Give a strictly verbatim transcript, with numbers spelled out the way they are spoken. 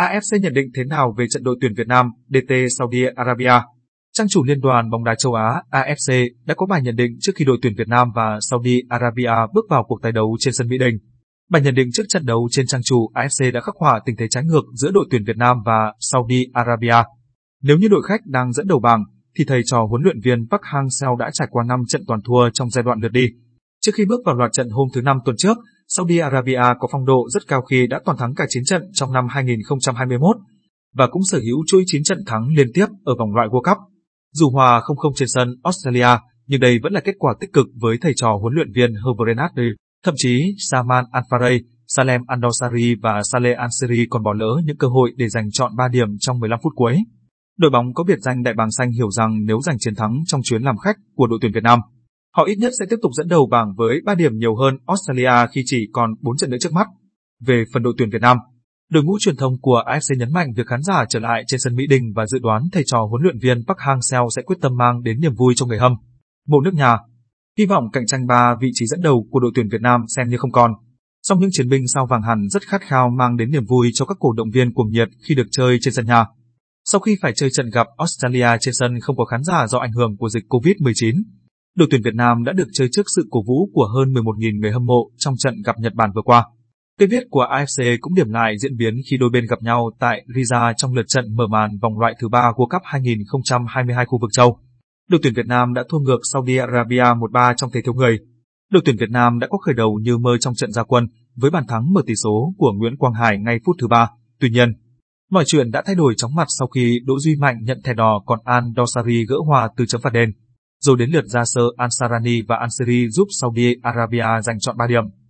a ép xê nhận định thế nào về trận đội tuyển Việt Nam, đê tê Saudi Arabia? Trang chủ Liên đoàn bóng đá châu Á a ép xê đã có bài nhận định trước khi đội tuyển Việt Nam và Saudi Arabia bước vào cuộc tái đấu trên sân Mỹ Đình. Bài nhận định trước trận đấu trên trang chủ a ép xê đã khắc họa tình thế trái ngược giữa đội tuyển Việt Nam và Saudi Arabia. Nếu như đội khách đang dẫn đầu bảng, thì thầy trò huấn luyện viên Park Hang-seo đã trải qua năm trận toàn thua trong giai đoạn lượt đi. Trước khi bước vào loạt trận hôm thứ Năm tuần trước, Saudi Arabia có phong độ rất cao khi đã toàn thắng cả chín trận trong năm hai nghìn không trăm hai mươi mốt và cũng sở hữu chuỗi chín trận thắng liên tiếp ở vòng loại World Cup. Dù hòa không không trên sân Australia, nhưng đây vẫn là kết quả tích cực với thầy trò huấn luyện viên Herve Renard. Thậm chí Salman Al-Faray, Salem Andorsari và Saleh Ansari còn bỏ lỡ những cơ hội để giành trọn ba điểm trong mười lăm phút cuối. Đội bóng có biệt danh Đại Bàng Xanh hiểu rằng nếu giành chiến thắng trong chuyến làm khách của đội tuyển Việt Nam, họ ít nhất sẽ tiếp tục dẫn đầu bảng với ba điểm nhiều hơn Australia khi chỉ còn bốn trận nữa trước mắt. Về phần đội tuyển Việt Nam, đội ngũ truyền thông của a ép xê nhấn mạnh việc khán giả trở lại trên sân Mỹ Đình và dự đoán thầy trò huấn luyện viên Park Hang-seo sẽ quyết tâm mang đến niềm vui cho người hâm mộ nước nhà. Hy vọng cạnh tranh ba vị trí dẫn đầu của đội tuyển Việt Nam xem như không còn. Song những chiến binh sao vàng hẳn rất khát khao mang đến niềm vui cho các cổ động viên cuồng nhiệt khi được chơi trên sân nhà. Sau khi phải chơi trận gặp Australia trên sân không có khán giả do ảnh hưởng của dịch covid mười chín, đội tuyển Việt Nam đã được chơi trước sự cổ vũ của hơn mười một nghìn người hâm mộ trong trận gặp Nhật Bản vừa qua. Cây viết của a ép xê cũng điểm lại diễn biến khi đôi bên gặp nhau tại Riga trong lượt trận mở màn vòng loại thứ ba World Cup hai nghìn không trăm hai mươi hai khu vực châu. Đội tuyển Việt Nam đã thua ngược Saudi Arabia một ba trong thế thiếu người. Đội tuyển Việt Nam đã có khởi đầu như mơ trong trận ra quân với bàn thắng mở tỷ số của Nguyễn Quang Hải ngay phút thứ ba. Tuy nhiên, mọi chuyện đã thay đổi chóng mặt sau khi Đỗ Duy Mạnh nhận thẻ đỏ, còn Al-Dosari gỡ hòa từ chấm phạt đền. Rồi đến lượt ra sơ Al-Sarani và Al-Siri giúp Saudi Arabia giành trọn ba điểm.